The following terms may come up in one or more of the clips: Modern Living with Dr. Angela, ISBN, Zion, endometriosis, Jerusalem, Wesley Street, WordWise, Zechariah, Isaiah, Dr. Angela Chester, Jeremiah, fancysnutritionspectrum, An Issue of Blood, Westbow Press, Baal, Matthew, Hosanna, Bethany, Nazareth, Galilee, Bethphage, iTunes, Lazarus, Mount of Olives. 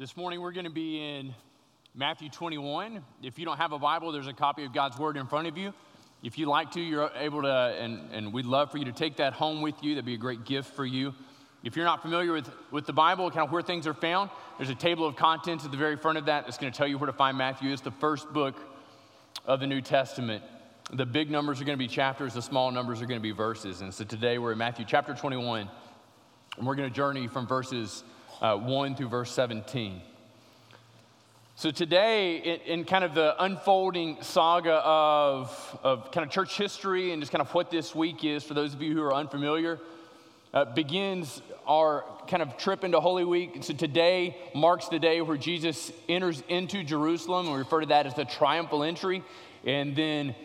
This morning we're going to be in Matthew 21. If you don't have a Bible, there's a copy of God's Word in front of you. If you'd like to, you're able to, and we'd love for you to take that home with you. That'd be a great gift for you. If you're not familiar with the Bible, kind of where things are found, there's a table of contents at the very front of that that's going to tell you where to find Matthew. It's the first book of the New Testament. The big numbers are going to be chapters, the small numbers are going to be verses. And so today we're in Matthew chapter 21, and we're going to journey from verses 1 through verse 17. So today, in kind of the unfolding saga of kind of church history and just kind of what this week is, for those of you who are unfamiliar, begins our kind of trip into Holy Week. And so today marks the day where Jesus enters into Jerusalem. We refer to that as the triumphal entry. And then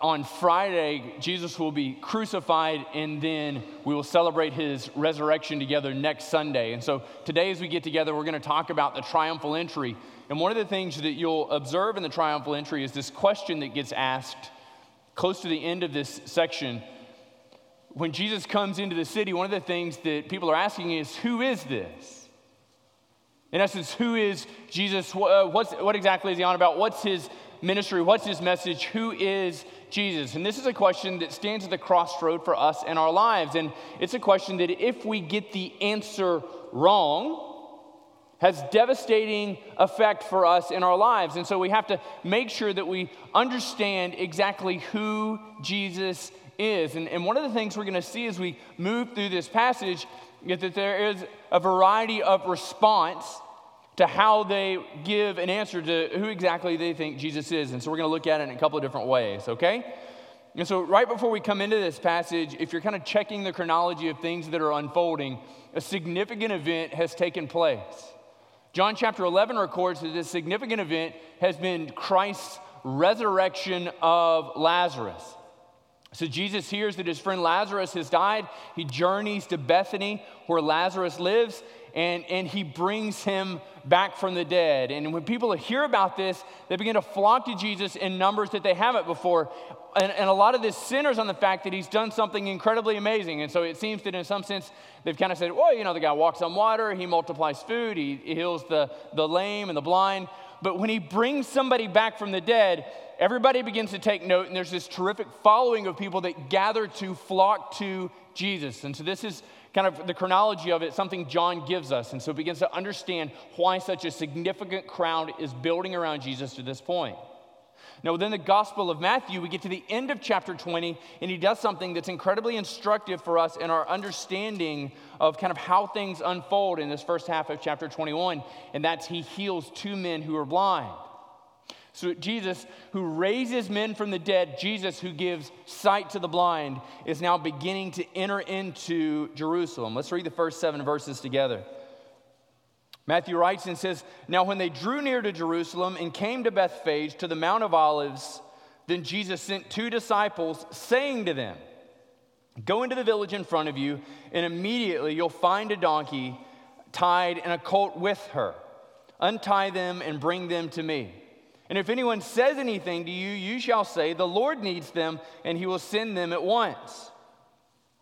on Friday, Jesus will be crucified, and then we will celebrate his resurrection together next Sunday. And so today as we get together, we're going to talk about the triumphal entry. And one of the things that you'll observe in the triumphal entry is this question that gets asked close to the end of this section. When Jesus comes into the city, one of the things that people are asking is, who is this? In essence, who is Jesus? What exactly is he on about? What's his ministry? What's his message? Who is Jesus? And this is a question that stands at the crossroad for us in our lives. And it's a question that if we get the answer wrong, has devastating effect for us in our lives. And so we have to make sure that we understand exactly who Jesus is. And one of the things we're going to see as we move through this passage is that there is a variety of response to how they give an answer to who exactly they think Jesus is. And so we're going to look at it in a couple of different ways, okay? And so right before we come into this passage, if you're kind of checking the chronology of things that are unfolding, a significant event has taken place. John chapter 11 records that this significant event has been Christ's resurrection of Lazarus. So Jesus hears that his friend Lazarus has died. He journeys to Bethany where Lazarus lives, and he brings him back from the dead. And when people hear about this, they begin to flock to Jesus in numbers that they haven't before. And a lot of this centers on the fact that he's done something incredibly amazing. And so it seems that in some sense, they've kind of said, well, you know, the guy walks on water, he multiplies food, he heals the lame and the blind. But when he brings somebody back from the dead, everybody begins to take note, and there's this terrific following of people that gather to flock to Jesus. And so this is kind of the chronology of it, something John gives us. And so it begins to understand why such a significant crowd is building around Jesus to this point. Now, within the Gospel of Matthew, we get to the end of chapter 20, and he does something that's incredibly instructive for us in our understanding of kind of how things unfold in this first half of chapter 21, and that's he heals two men who are blind. So Jesus, who raises men from the dead, Jesus, who gives sight to the blind, is now beginning to enter into Jerusalem. Let's read the first 7 verses together. Matthew writes and says, "Now when they drew near to Jerusalem and came to Bethphage, to the Mount of Olives, then Jesus sent 2 disciples, saying to them, 'Go into the village in front of you, and immediately you'll find a donkey tied and a colt with her. Untie them and bring them to me. And if anyone says anything to you, you shall say, the Lord needs them, and he will send them at once.'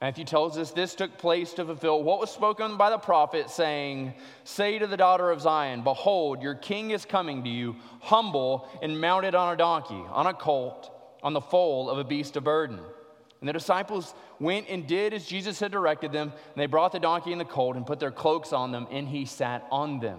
Matthew tells us this took place to fulfill what was spoken by the prophet, saying, 'Say to the daughter of Zion, behold, your king is coming to you, humble and mounted on a donkey, on a colt, on the foal of a beast of burden.' And the disciples went and did as Jesus had directed them, and they brought the donkey and the colt and put their cloaks on them, and he sat on them."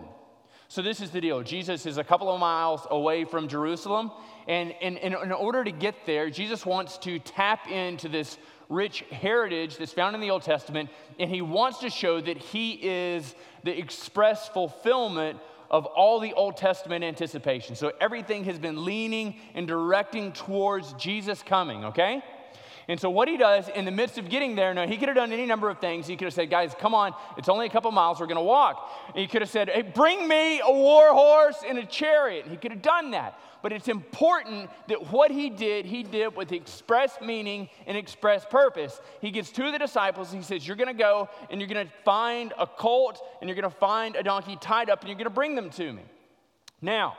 So this is the deal. Jesus is a couple of miles away from Jerusalem, and in order to get there, Jesus wants to tap into this rich heritage that's found in the Old Testament, and he wants to show that he is the express fulfillment of all the Old Testament anticipation. So everything has been leaning and directing towards Jesus coming, okay? And so what he does in the midst of getting there, now he could have done any number of things. He could have said, "Guys, come on, it's only a couple miles, we're going to walk." And he could have said, "Hey, bring me a war horse and a chariot." He could have done that. But it's important that what he did with express meaning and express purpose. He gets 2 of the disciples, and he says, "You're going to go, and you're going to find a colt, and you're going to find a donkey tied up, and you're going to bring them to me." Now,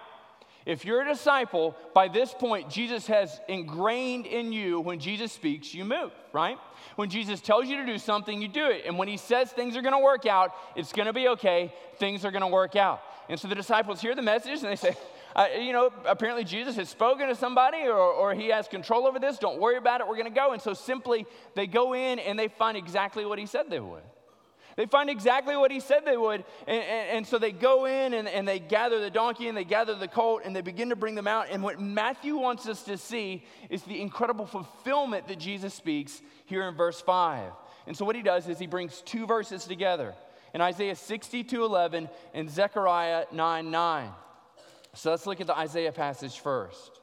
If you're a disciple, by this point, Jesus has ingrained in you, when Jesus speaks, you move, right? When Jesus tells you to do something, you do it. And when he says things are going to work out, it's going to be okay. Things are going to work out. And so the disciples hear the message and they say, apparently Jesus has spoken to somebody or he has control over this. Don't worry about it. We're going to go. And so simply they go in and they find exactly what he said they would. They find exactly what he said they would, and so they go in and they gather the donkey and they gather the colt and they begin to bring them out. And what Matthew wants us to see is the incredible fulfillment that Jesus speaks here in verse 5. And so what he does is he brings two verses together in Isaiah 62:11 and Zechariah 9:9. So let's look at the Isaiah passage first.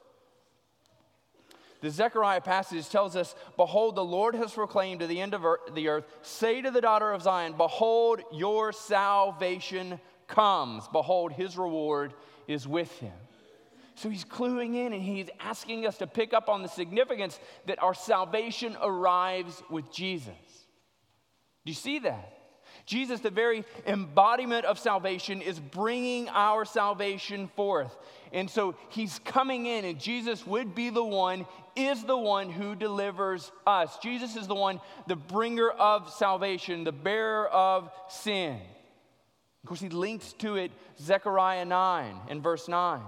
The Zechariah passage tells us, "Behold, the Lord has proclaimed to the end of the earth, say to the daughter of Zion, behold, your salvation comes. Behold, his reward is with him." So he's cluing in and he's asking us to pick up on the significance that our salvation arrives with Jesus. Do you see that? Jesus, the very embodiment of salvation, is bringing our salvation forth. And so he's coming in, and Jesus would be the one, is the one who delivers us. Jesus is the one, the bringer of salvation, the bearer of sin. Of course, he links to it Zechariah 9 and verse 9.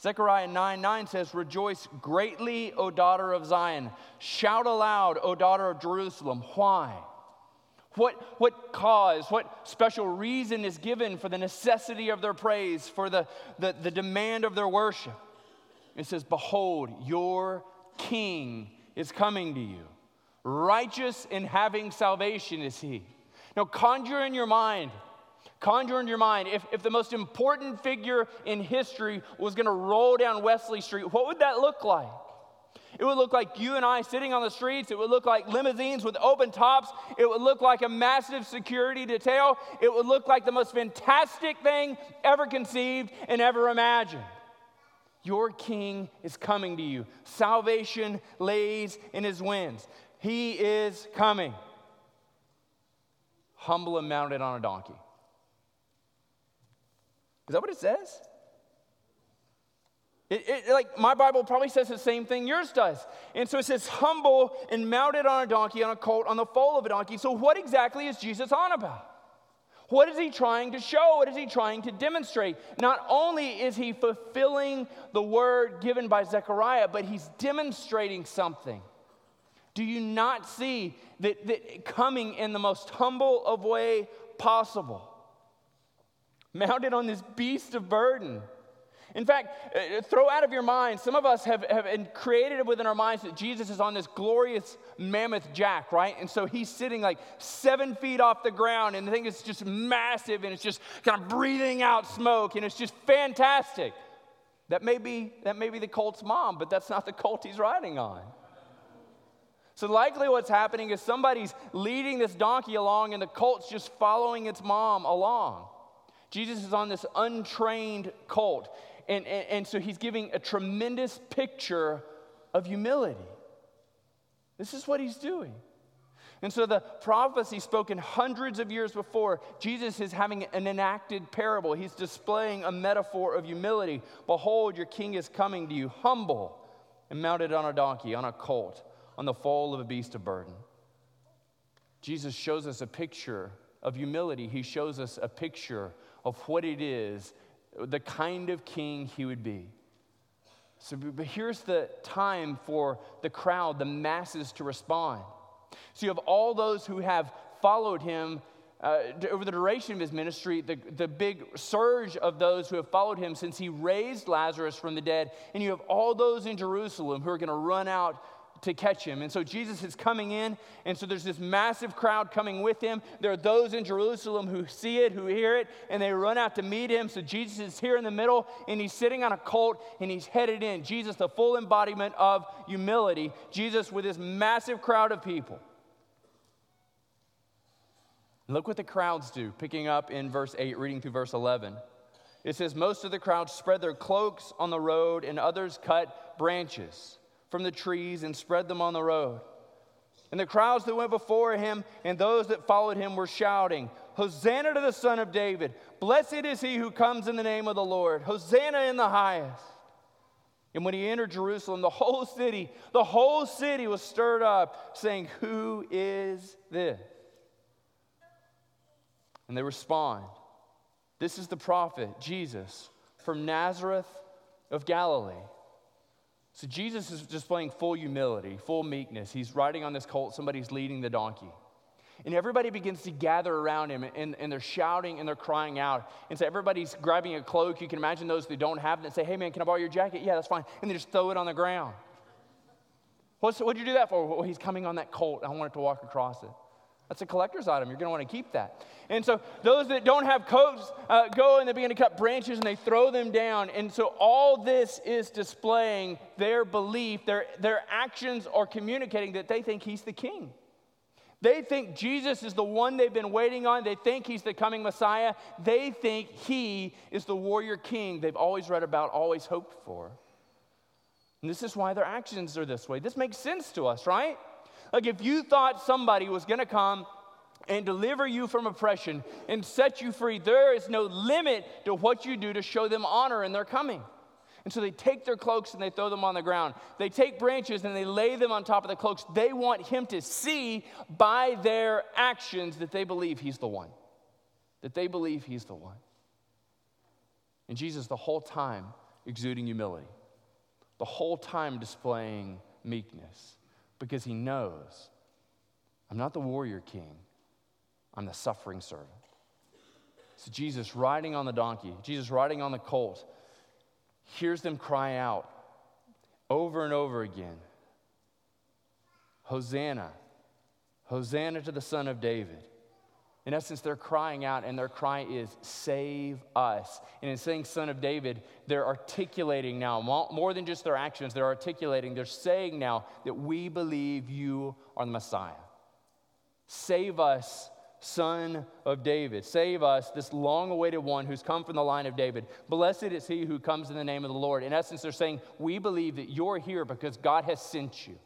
Zechariah 9:9 says, "Rejoice greatly, O daughter of Zion. Shout aloud, O daughter of Jerusalem." Why? What cause, what special reason is given for the necessity of their praise, for the demand of their worship? It says, "Behold, your king is coming to you. Righteous and having salvation is he." Now conjure in your mind, if the most important figure in history was going to roll down Wesley Street, what would that look like? It would look like you and I sitting on the streets. It would look like limousines with open tops. It would look like a massive security detail. It would look like the most fantastic thing ever conceived and ever imagined. Your king is coming to you. Salvation lays in his wings. He is coming. Humble and mounted on a donkey. Is that what it says? Like my Bible probably says the same thing yours does. And so it says humble and mounted on a donkey, on a colt, on the foal of a donkey. So what exactly is Jesus on about? What is he trying to show? What is he trying to demonstrate? Not only is he fulfilling the word given by Zechariah, but he's demonstrating something. Do you not see that coming in the most humble of way possible? Mounted on this beast of burden. In fact, throw out of your mind, some of us have created it within our minds that Jesus is on this glorious mammoth jack, right? And so he's sitting like 7 feet off the ground, and the thing is just massive, and it's just kind of breathing out smoke, and it's just fantastic. That may be the colt's mom, but that's not the colt he's riding on. So likely what's happening is somebody's leading this donkey along, and the colt's just following its mom along. Jesus is on this untrained colt. And so he's giving a tremendous picture of humility. This is what he's doing. And so the prophecy spoken hundreds of years before, Jesus is having an enacted parable. He's displaying a metaphor of humility. Behold, your king is coming to you, humble and mounted on a donkey, on a colt, on the foal of a beast of burden. Jesus shows us a picture of humility. He shows us a picture of what it is, the kind of king he would be. So, but here's the time for the crowd, the masses, to respond. So you have all those who have followed him over the duration of his ministry, the big surge of those who have followed him since he raised Lazarus from the dead, and you have all those in Jerusalem who are going to run out to catch him. And so Jesus is coming in, and so there's this massive crowd coming with him. There are those in Jerusalem who see it, who hear it, and they run out to meet him. So Jesus is here in the middle, and he's sitting on a colt, and he's headed in. Jesus, the full embodiment of humility. Jesus with this massive crowd of people. Look what the crowds do, picking up in verse 8, reading through verse 11. It says, "Most of the crowd spread their cloaks on the road, and others cut branches from the trees and spread them on the road. And the crowds that went before him and those that followed him were shouting, 'Hosanna to the Son of David! Blessed is he who comes in the name of the Lord! Hosanna in the highest!' And when he entered Jerusalem, the whole city was stirred up, saying, "Who is this?" And they respond, "This is the prophet, Jesus, from Nazareth of Galilee." So Jesus is displaying full humility, full meekness. He's riding on this colt. Somebody's leading the donkey. And everybody begins to gather around him, and they're shouting, and they're crying out. And so everybody's grabbing a cloak. You can imagine those who don't have it and say, "Hey, man, can I borrow your jacket?" "Yeah, that's fine." And they just throw it on the ground. "What'd you do that for?" "Well, he's coming on that colt. I want it to walk across it." That's a collector's item. You're going to want to keep that. And so those that don't have coats go and they begin to cut branches and they throw them down. And so all this is displaying their belief. Their actions are communicating that they think he's the king. They think Jesus is the one they've been waiting on. They think he's the coming Messiah. They think he is the warrior king they've always read about, always hoped for. And this is why their actions are this way. This makes sense to us, right? Like if you thought somebody was going to come and deliver you from oppression and set you free, there is no limit to what you do to show them honor in their coming. And so they take their cloaks and they throw them on the ground. They take branches and they lay them on top of the cloaks. They want him to see by their actions that they believe he's the one. That they believe he's the one. And Jesus the whole time exuding humility. The whole time displaying meekness. Because he knows, I'm not the warrior king. I'm the suffering servant. So Jesus riding on the donkey. Jesus riding on the colt. Hears them cry out over and over again, "Hosanna, Hosanna to the Son of David." In essence, they're crying out, and their cry is, "Save us." And in saying Son of David, they're articulating now, more than just their actions, they're articulating, they're saying now that we believe you are the Messiah. Save us, Son of David. Save us, this long-awaited one who's come from the line of David. Blessed is he who comes in the name of the Lord. In essence, they're saying, we believe that you're here because God has sent you.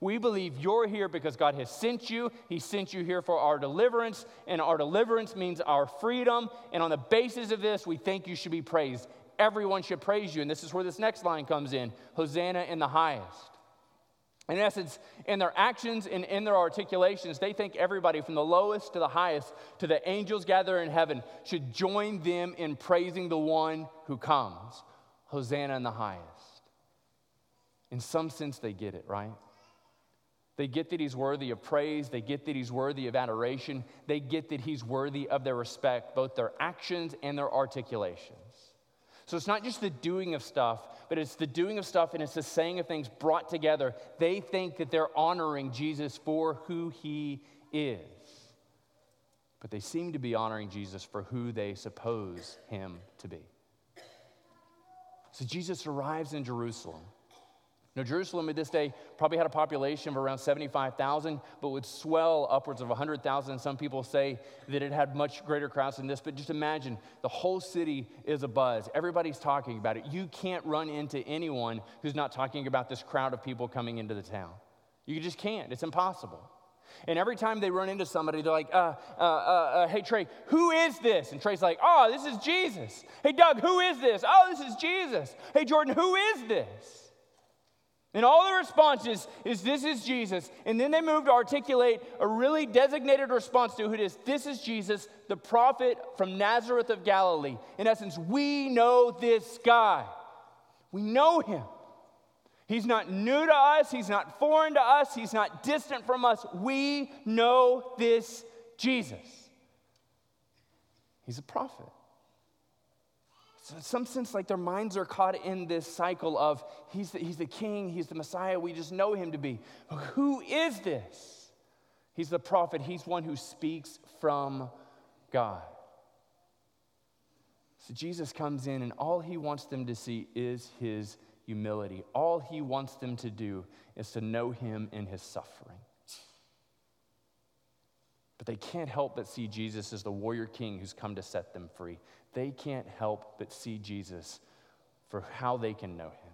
We believe you're here because God has sent you. He sent you here for our deliverance, and our deliverance means our freedom. And on the basis of this, we think you should be praised. Everyone should praise you. And this is where this next line comes in. Hosanna in the highest. In essence, in their actions and in their articulations, they think everybody from the lowest to the highest to the angels gathered in heaven should join them in praising the one who comes. Hosanna in the highest. In some sense, they get it, right? They get that he's worthy of praise. They get that he's worthy of adoration. They get that he's worthy of their respect, both their actions and their articulations. So it's not just the doing of stuff, but it's the doing of stuff and it's the saying of things brought together. They think that they're honoring Jesus for who he is. But they seem to be honoring Jesus for who they suppose him to be. So Jesus arrives in Jerusalem. Now Jerusalem at this day probably had a population of around 75,000, but would swell upwards of 100,000. Some people say that it had much greater crowds than this, but just imagine the whole city is abuzz. Everybody's talking about it. You can't run into anyone who's not talking about this crowd of people coming into the town. You just can't. It's impossible. And every time they run into somebody, they're like, "Hey, Trey, who is this?" And Trey's like, "Oh, this is Jesus." "Hey, Doug, who is this?" "Oh, this is Jesus." "Hey, Jordan, who is this?" And all the responses is, "This is Jesus." And then they move to articulate a really designated response to who it is. "This is Jesus, the prophet from Nazareth of Galilee." In essence, we know this guy. We know him. He's not new to us. He's not foreign to us. He's not distant from us. We know this Jesus. He's a prophet. So in some sense, like their minds are caught in this cycle of he's the king, he's the Messiah, we just know him to be. But who is this? He's the prophet. He's one who speaks from God. So Jesus comes in and all he wants them to see is his humility. All he wants them to do is to know him in his suffering. But they can't help but see Jesus as the warrior king who's come to set them free. They can't help but see Jesus for how they can know him.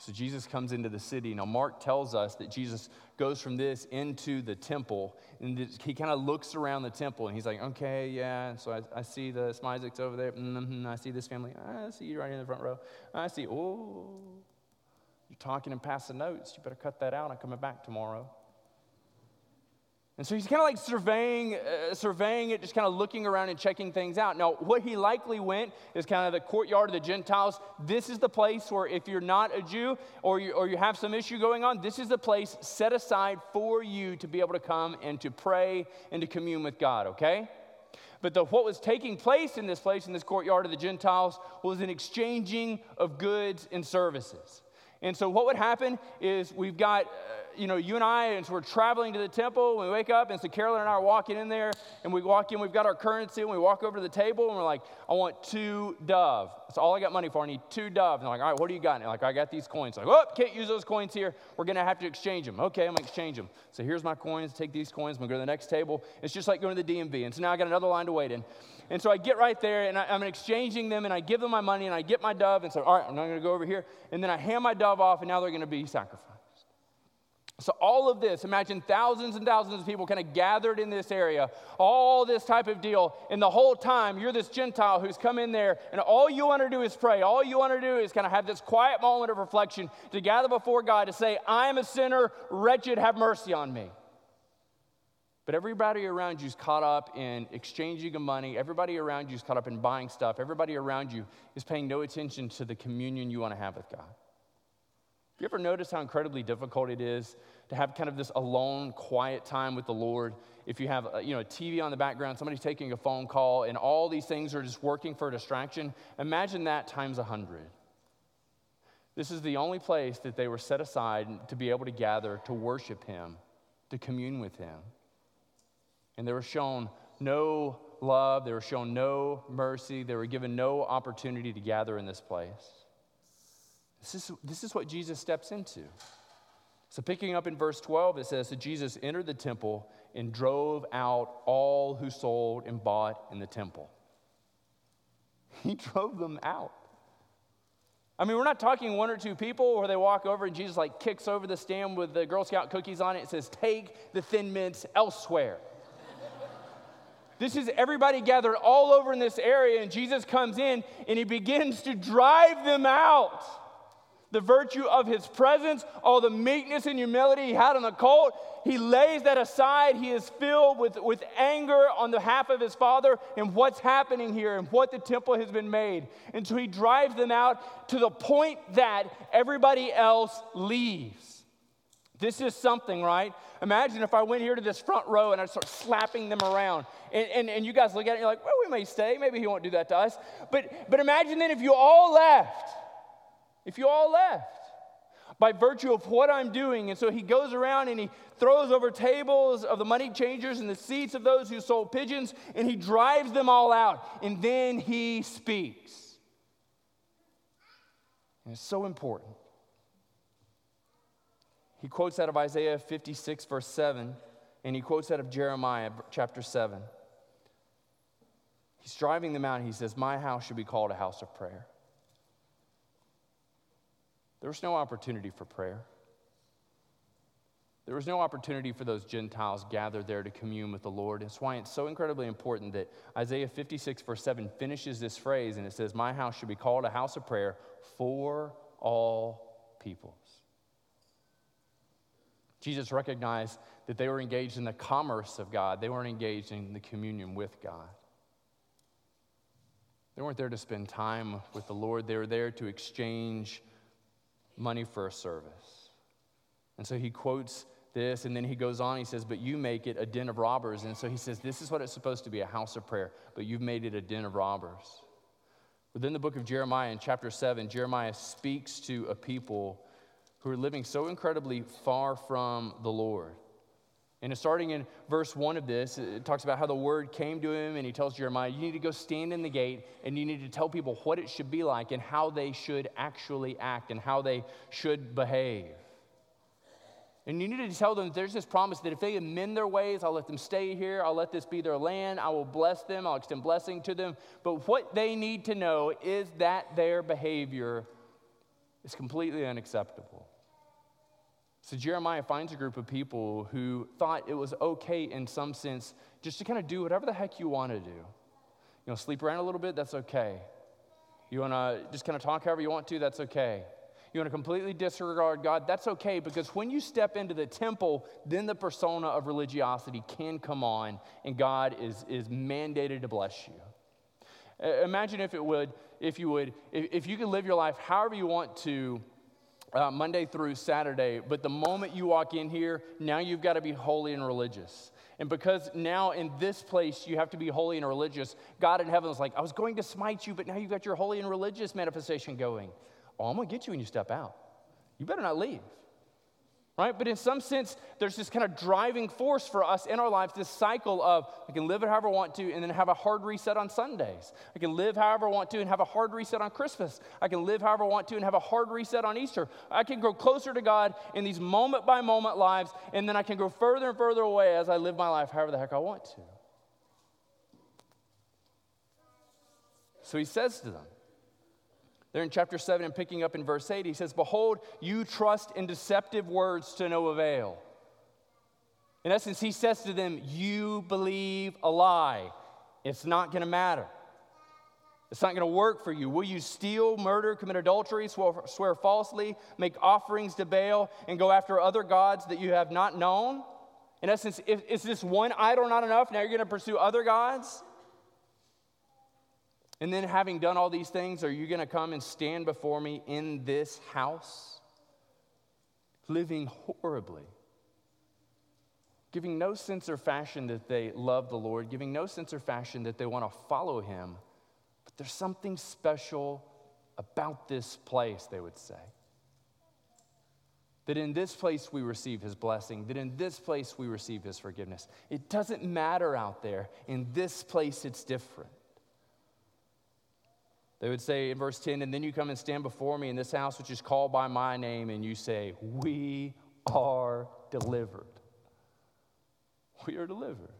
So Jesus comes into the city. Now Mark tells us that Jesus goes from this into the temple, and he kind of looks around the temple, and he's like, okay, yeah, so I see the Smizics over there. Mm-hmm, I see this family. I see you right in the front row. I see, oh, you're talking and passing notes. You better cut that out. I'm coming back tomorrow. And so he's kind of like surveying it, just kind of looking around and checking things out. Now, what he likely went is kind of the courtyard of the Gentiles. This is the place where if you're not a Jew or you have some issue going on, this is the place set aside for you to be able to come and to pray and to commune with God, okay? But what was taking place, in this courtyard of the Gentiles, was an exchanging of goods and services. And so what would happen is we've got, you and I, and so we're traveling to the temple, we wake up, and so Carolyn and I are walking in there, and we walk in, we've got our currency, and we walk over to the table, and we're like, I want 2 doves. That's all I got money for, I need 2 doves. And I'm like, all right, what do you got? And they're like, I got these coins. I'm like, oh, can't use those coins here. We're going to have to exchange them. Okay, I'm going to exchange them. So here's my coins, take these coins, I'm going to go to the next table. It's just like going to the DMV, and so now I got another line to wait in. And so I get right there, and I'm exchanging them, and I give them my money, and I get my dove, and so, all right, I'm not going to go over here. And then I hand my dove off, and now they're going to be sacrificed. So all of this, imagine thousands and thousands of people kind of gathered in this area, all this type of deal, and the whole time you're this Gentile who's come in there, and all you want to do is pray. All you want to do is kind of have this quiet moment of reflection to gather before God to say, I'm a sinner, wretched, have mercy on me. But everybody around you is caught up in exchanging of money. Everybody around you is caught up in buying stuff. Everybody around you is paying no attention to the communion you want to have with God. You ever notice how incredibly difficult it is to have kind of this alone, quiet time with the Lord if you have, a TV on the background, somebody's taking a phone call, and all these things are just working for a distraction? Imagine that times 100. This is the only place that they were set aside to be able to gather, to worship Him, to commune with Him. And they were shown no love, they were shown no mercy, they were given no opportunity to gather in this place. This is what Jesus steps into. So picking up in verse 12, it says that Jesus entered the temple and drove out all who sold and bought in the temple. He drove them out. I mean, we're not talking 1 or 2 people where they walk over and Jesus like kicks over the stand with the Girl Scout cookies on it and says, take the Thin Mints elsewhere. This is everybody gathered all over in this area, and Jesus comes in and He begins to drive them out. The virtue of His presence, all the meekness and humility He had on the colt, He lays that aside. He is filled with anger on behalf of His Father and what's happening here and what the temple has been made. And so He drives them out to the point that everybody else leaves. This is something, right? Imagine if I went here to this front row and I start slapping them around. And you guys look at it and you're like, well, we may stay. Maybe He won't do that to us. But imagine then if you all left by virtue of what I'm doing. And so He goes around and He throws over tables of the money changers and the seats of those who sold pigeons, and He drives them all out. And then He speaks. And it's so important. He quotes out of Isaiah 56, verse 7, and He quotes out of Jeremiah chapter 7. He's driving them out, and He says, my house should be called a house of prayer. There was no opportunity for prayer. There was no opportunity for those Gentiles gathered there to commune with the Lord. That's why it's so incredibly important that Isaiah 56, verse 7 finishes this phrase, and it says, my house should be called a house of prayer for all peoples. Jesus recognized that they were engaged in the commerce of God. They weren't engaged in the communion with God. They weren't there to spend time with the Lord. They were there to exchange money for a service. And so He quotes this, and then He goes on. He says, but you make it a den of robbers. And so He says, this is what it's supposed to be, a house of prayer, but you've made it a den of robbers. Within the book of Jeremiah, in chapter 7, Jeremiah speaks to a people who are living so incredibly far from the Lord. And starting in verse 1 of this, it talks about how the word came to him, and he tells Jeremiah, you need to go stand in the gate, and you need to tell people what it should be like and how they should actually act and how they should behave. And you need to tell them there's this promise that if they amend their ways, I'll let them stay here, I'll let this be their land, I will bless them, I'll extend blessing to them. But what they need to know is that their behavior is completely unacceptable. So Jeremiah finds a group of people who thought it was okay in some sense just to kind of do whatever the heck you want to do. You know, sleep around a little bit, that's okay. You want to just kind of talk however you want to, that's okay. You want to completely disregard God, that's okay, because when you step into the temple, then the persona of religiosity can come on, and God is mandated to bless you. Imagine if you could live your life however you want to, Monday through Saturday, but the moment you walk in here, now you've got to be holy and religious. And because now in this place you have to be holy and religious, God in heaven is like, I was going to smite you, but now you've got your holy and religious manifestation going. Oh, I'm going to get you when you step out. You better not leave, right? But in some sense, there's this kind of driving force for us in our life, this cycle of I can live it however I want to and then have a hard reset on Sundays. I can live however I want to and have a hard reset on Christmas. I can live however I want to and have a hard reset on Easter. I can grow closer to God in these moment-by-moment lives, and then I can grow further and further away as I live my life however the heck I want to. So he says to them, there in chapter 7 and picking up in verse 8, he says, behold, you trust in deceptive words to no avail. In essence, he says to them, you believe a lie. It's not going to matter. It's not going to work for you. Will you steal, murder, commit adultery, swear falsely, make offerings to Baal, and go after other gods that you have not known? In essence, is this one idol not enough? Now you're going to pursue other gods? And then having done all these things, are you going to come and stand before me in this house? Living horribly. Giving no sense or fashion that they love the Lord. Giving no sense or fashion that they want to follow him. But there's something special about this place, they would say. That in this place we receive his blessing. That in this place we receive his forgiveness. It doesn't matter out there. In this place it's different. They would say in verse 10, and then you come and stand before me in this house which is called by my name, and you say, we are delivered. We are delivered.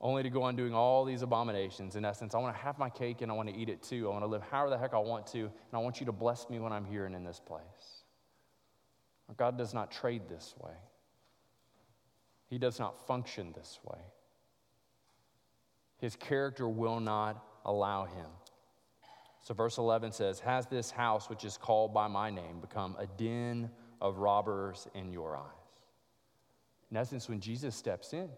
Only to go on doing all these abominations. In essence, I want to have my cake and I want to eat it too. I want to live however the heck I want to, and I want you to bless me when I'm here and in this place. God does not trade this way. He does not function this way. His character will not allow him. So verse 11 says, has this house which is called by my name become a den of robbers in your eyes? In essence, when Jesus steps in,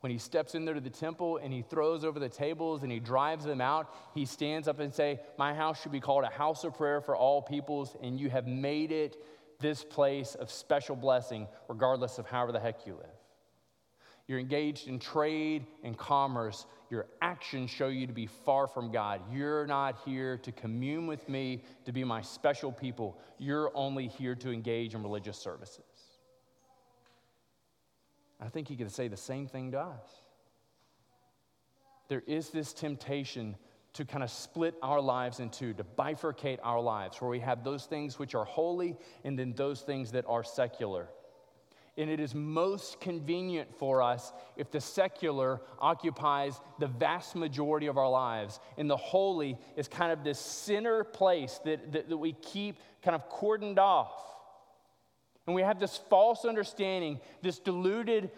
when he steps in there to the temple and he throws over the tables and he drives them out, he stands up and say, my house should be called a house of prayer for all peoples, and you have made it this place of special blessing regardless of however the heck you live. You're engaged in trade and commerce. Your actions show you to be far from God. You're not here to commune with me, to be my special people. You're only here to engage in religious services. I think he could say the same thing to us. There is this temptation to kind of split our lives in two, to bifurcate our lives, where we have those things which are holy and then those things that are secular. And it is most convenient for us if the secular occupies the vast majority of our lives, and the holy is kind of this center place that we keep kind of cordoned off. And we have this false understanding, this deluded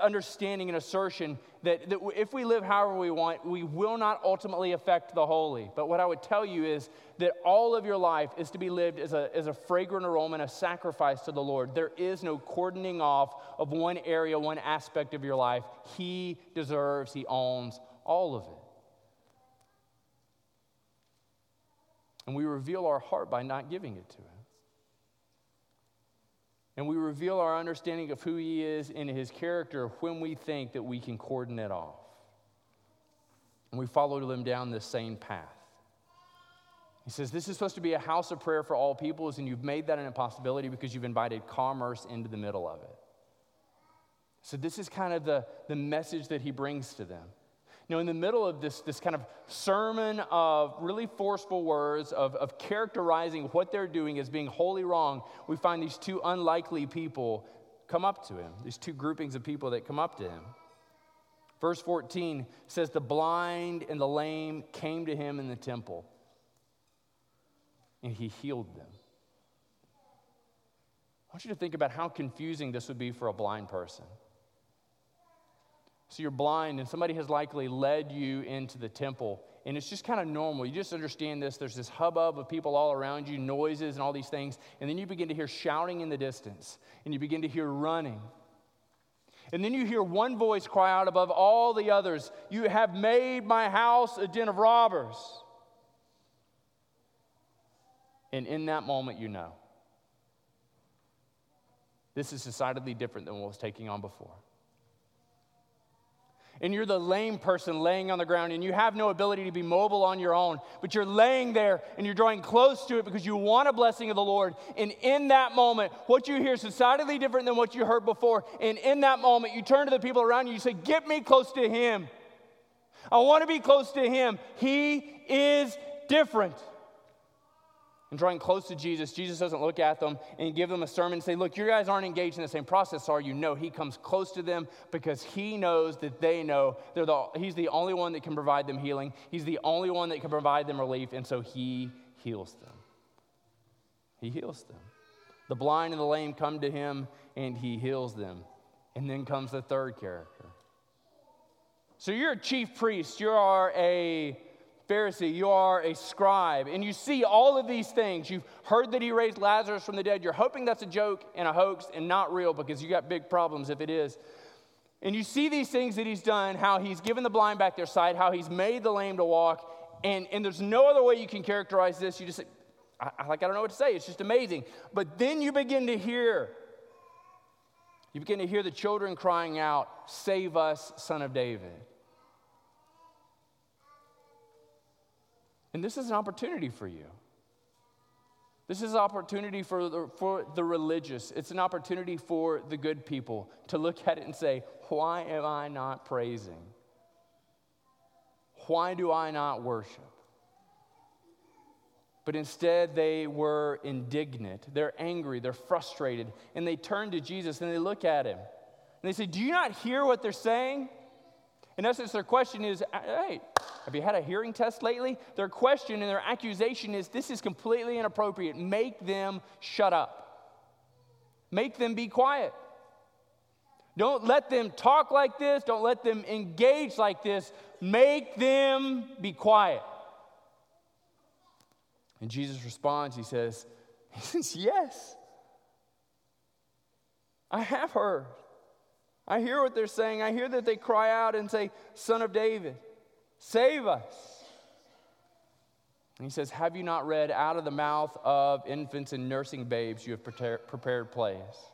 understanding and assertion that if we live however we want, we will not ultimately affect the holy. But what I would tell you is that all of your life is to be lived as a fragrant aroma and a sacrifice to the Lord. There is no cordoning off of one area, one aspect of your life. He deserves, he owns all of it. And we reveal our heart by not giving it to him. And we reveal our understanding of who he is and his character when we think that we can cordon it off. And we follow them down this same path. He says, this is supposed to be a house of prayer for all peoples, and you've made that an impossibility because you've invited commerce into the middle of it. So this is kind of the message that he brings to them. Now, in the middle of this kind of sermon of really forceful words, of characterizing what they're doing as being wholly wrong, we find these two unlikely people come up to him, these two groupings of people that come up to him. Verse 14 says, the blind and the lame came to him in the temple, and he healed them. I want you to think about how confusing this would be for a blind person. So you're blind, and somebody has likely led you into the temple, and it's just kind of normal. You just understand this. There's this hubbub of people all around you, noises and all these things, and then you begin to hear shouting in the distance, and you begin to hear running. And then you hear one voice cry out above all the others, "You have made my house a den of robbers." And in that moment, you know. This is decidedly different than what was taking on before. And you're the lame person laying on the ground, and you have no ability to be mobile on your own, but you're laying there, and you're drawing close to it because you want a blessing of the Lord. And in that moment, what you hear is decidedly different than what you heard before. And in that moment, you turn to the people around you, you say, "Get me close to him. I want to be close to him. He is different." And drawing close to Jesus, Jesus doesn't look at them and give them a sermon and say, "Look, you guys aren't engaged in the same process, are you?" No, he comes close to them because he knows that they know. He's the only one that can provide them healing. He's the only one that can provide them relief, and so he heals them. He heals them. The blind and the lame come to him, and he heals them. And then comes the third character. So you're a chief priest. You are a Pharisee, you are a scribe, and you see all of these things. You've heard that he raised Lazarus from the dead. You're hoping that's a joke and a hoax and not real, because you got big problems if it is. And you see these things that he's done, how he's given the blind back their sight, how he's made the lame to walk, and there's no other way you can characterize this. You just say, I don't know what to say. It's just amazing. But then you begin to hear the children crying out, "Save us, Son of David." And this is an opportunity for you. This is an opportunity for the religious. It's an opportunity for the good people to look at it and say, "Why am I not praising? Why do I not worship?" But instead, they were indignant. They're angry. They're frustrated. And they turn to Jesus and they look at him. And they say, "Do you not hear what they're saying?" In essence, their question is, "Hey, have you had a hearing test lately?" Their question and their accusation is, this is completely inappropriate. Make them shut up. Make them be quiet. Don't let them talk like this. Don't let them engage like this. Make them be quiet. And Jesus responds, he says, "Yes, I have heard. I hear what they're saying. I hear that they cry out and say, 'Son of David, save us.'" And he says, "Have you not read, out of the mouth of infants and nursing babes you have prepared plays?"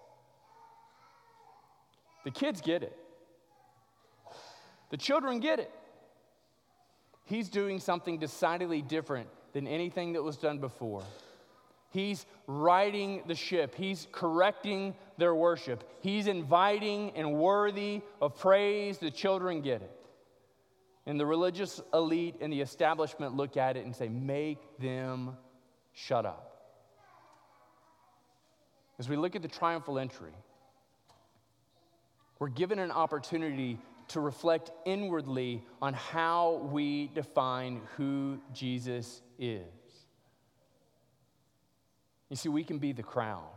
The kids get it. The children get it. He's doing something decidedly different than anything that was done before. He's righting the ship. He's correcting their worship. He's inviting and worthy of praise. The children get it. And the religious elite and the establishment look at it and say, "Make them shut up." As we look at the triumphal entry, we're given an opportunity to reflect inwardly on how we define who Jesus is. You see, we can be the crowd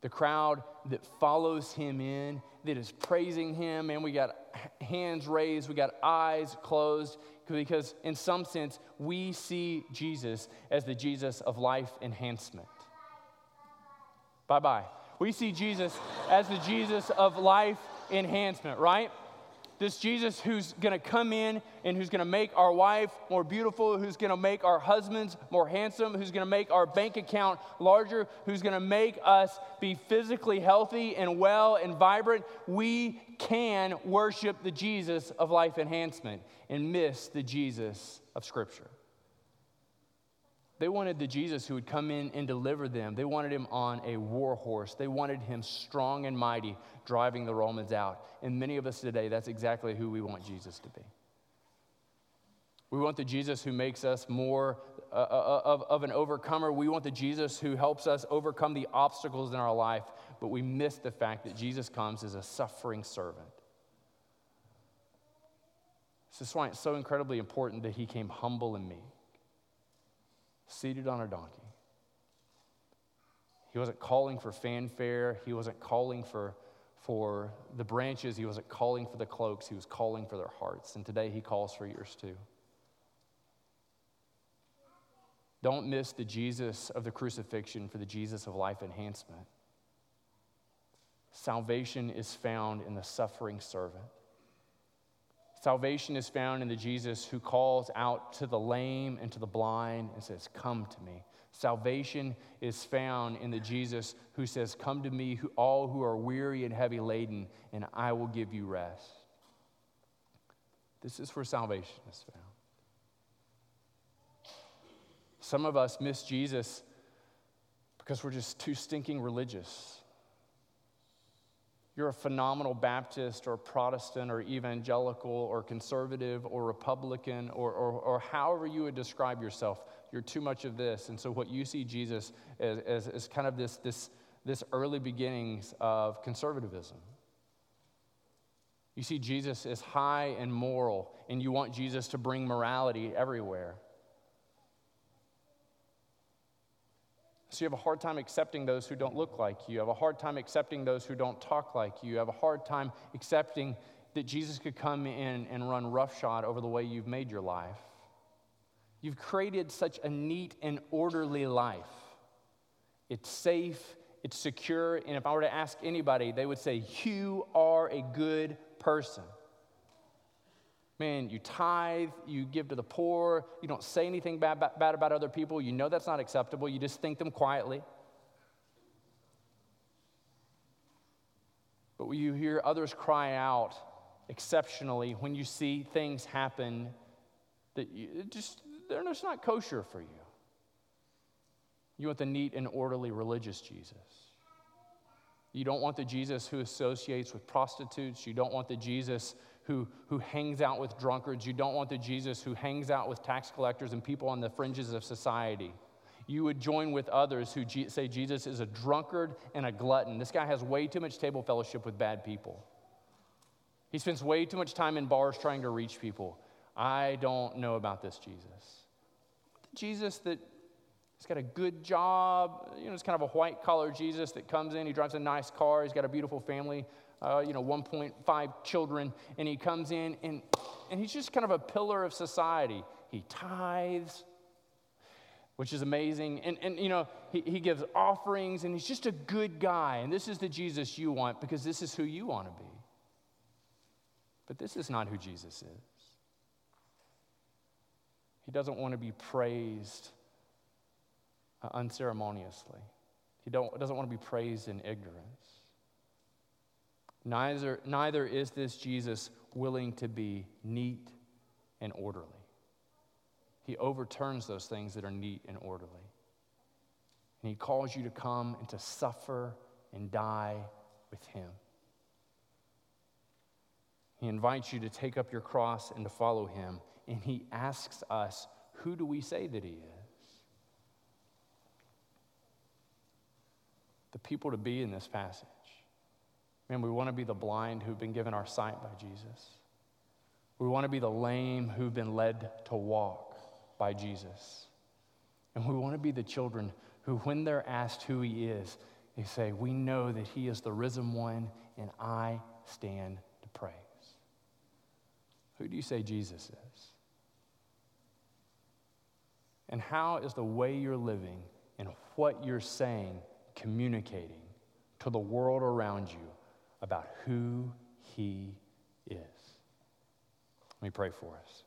that follows him in, that is praising him, and we got hands raised, we got eyes closed, because in some sense, we see Jesus as the Jesus of life enhancement. Bye-bye. We see Jesus as the Jesus of life enhancement, right? This Jesus who's going to come in and who's going to make our wife more beautiful, who's going to make our husbands more handsome, who's going to make our bank account larger, who's going to make us be physically healthy and well and vibrant. We can worship the Jesus of life enhancement and miss the Jesus of Scripture. They wanted the Jesus who would come in and deliver them. They wanted him on a war horse. They wanted him strong and mighty, driving the Romans out. And many of us today, that's exactly who we want Jesus to be. We want the Jesus who makes us more of an overcomer. We want the Jesus who helps us overcome the obstacles in our life. But we miss the fact that Jesus comes as a suffering servant. This is why it's so incredibly important that he came humble and meek, seated on a donkey. He wasn't calling for fanfare. He wasn't calling for the branches. He wasn't calling for the cloaks. He was calling for their hearts. And today he calls for yours too. Don't miss the Jesus of the crucifixion for the Jesus of life enhancement. Salvation is found in the suffering servant. Salvation is found in the Jesus who calls out to the lame and to the blind and says, "Come to me." Salvation is found in the Jesus who says, "Come to me, all who are weary and heavy laden, and I will give you rest." This is where salvation is found. Some of us miss Jesus because we're just too stinking religious. You're a phenomenal Baptist or Protestant or evangelical or conservative or Republican or however you would describe yourself. You're too much of this. And so what you see Jesus as kind of this early beginnings of conservatism. You see Jesus as high and moral, and you want Jesus to bring morality everywhere. So you have a hard time accepting those who don't look like you. You have a hard time accepting those who don't talk like you. You have a hard time accepting that Jesus could come in and run roughshod over the way you've made your life. You've created such a neat and orderly life. It's safe, it's secure, and if I were to ask anybody, they would say, "You are a good person. Man, you tithe, you give to the poor, you don't say anything bad about other people, you know that's not acceptable, you just think them quietly." But when you hear others cry out exceptionally when you see things happen that they're just not kosher for you. You want the neat and orderly religious Jesus. You don't want the Jesus who associates with prostitutes. You don't want the Jesus who hangs out with drunkards. You don't want the Jesus who hangs out with tax collectors and people on the fringes of society. You would join with others who say Jesus is a drunkard and a glutton. This guy has way too much table fellowship with bad people. He spends way too much time in bars trying to reach people. I don't know about this Jesus. The Jesus that he's got a good job, it's kind of a white-collar Jesus that comes in, he drives a nice car, he's got a beautiful family, 1.5 children, and he comes in, and he's just kind of a pillar of society. He tithes, which is amazing, and he gives offerings, and he's just a good guy, and this is the Jesus you want because this is who you want to be. But this is not who Jesus is. He doesn't want to be praised unceremoniously. He doesn't want to be praised in ignorance. Neither is this Jesus willing to be neat and orderly. He overturns those things that are neat and orderly. And he calls you to come and to suffer and die with him. He invites you to take up your cross and to follow him. And he asks us, who do we say that he is? The people to be in this passage. Man, we want to be the blind who've been given our sight by Jesus. We want to be the lame who've been led to walk by Jesus. And we want to be the children who, when they're asked who he is, they say, "We know that he is the risen one, and I stand to praise." Who do you say Jesus is? And how is the way you're living and what you're saying communicating to the world around you about who he is? Let me pray for us.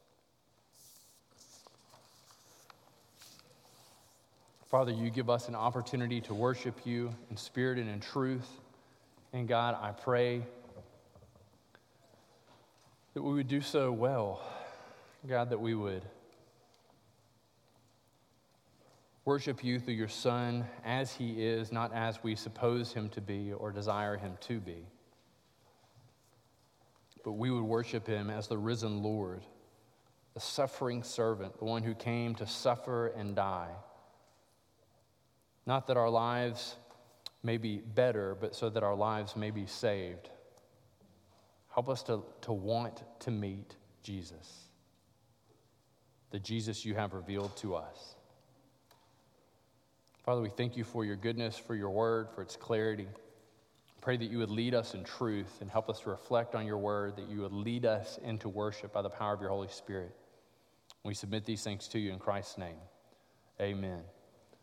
Father, you give us an opportunity to worship you in spirit and in truth. And God, I pray that we would do so well. God, that we would worship you through your Son as he is, not as we suppose him to be or desire him to be. But we would worship him as the risen Lord, the suffering servant, the one who came to suffer and die. Not that our lives may be better, but so that our lives may be saved. Help us to want to meet Jesus, the Jesus you have revealed to us. Father, we thank you for your goodness, for your word, for its clarity. Pray that you would lead us in truth and help us to reflect on your word, that you would lead us into worship by the power of your Holy Spirit. We submit these things to you in Christ's name. Amen.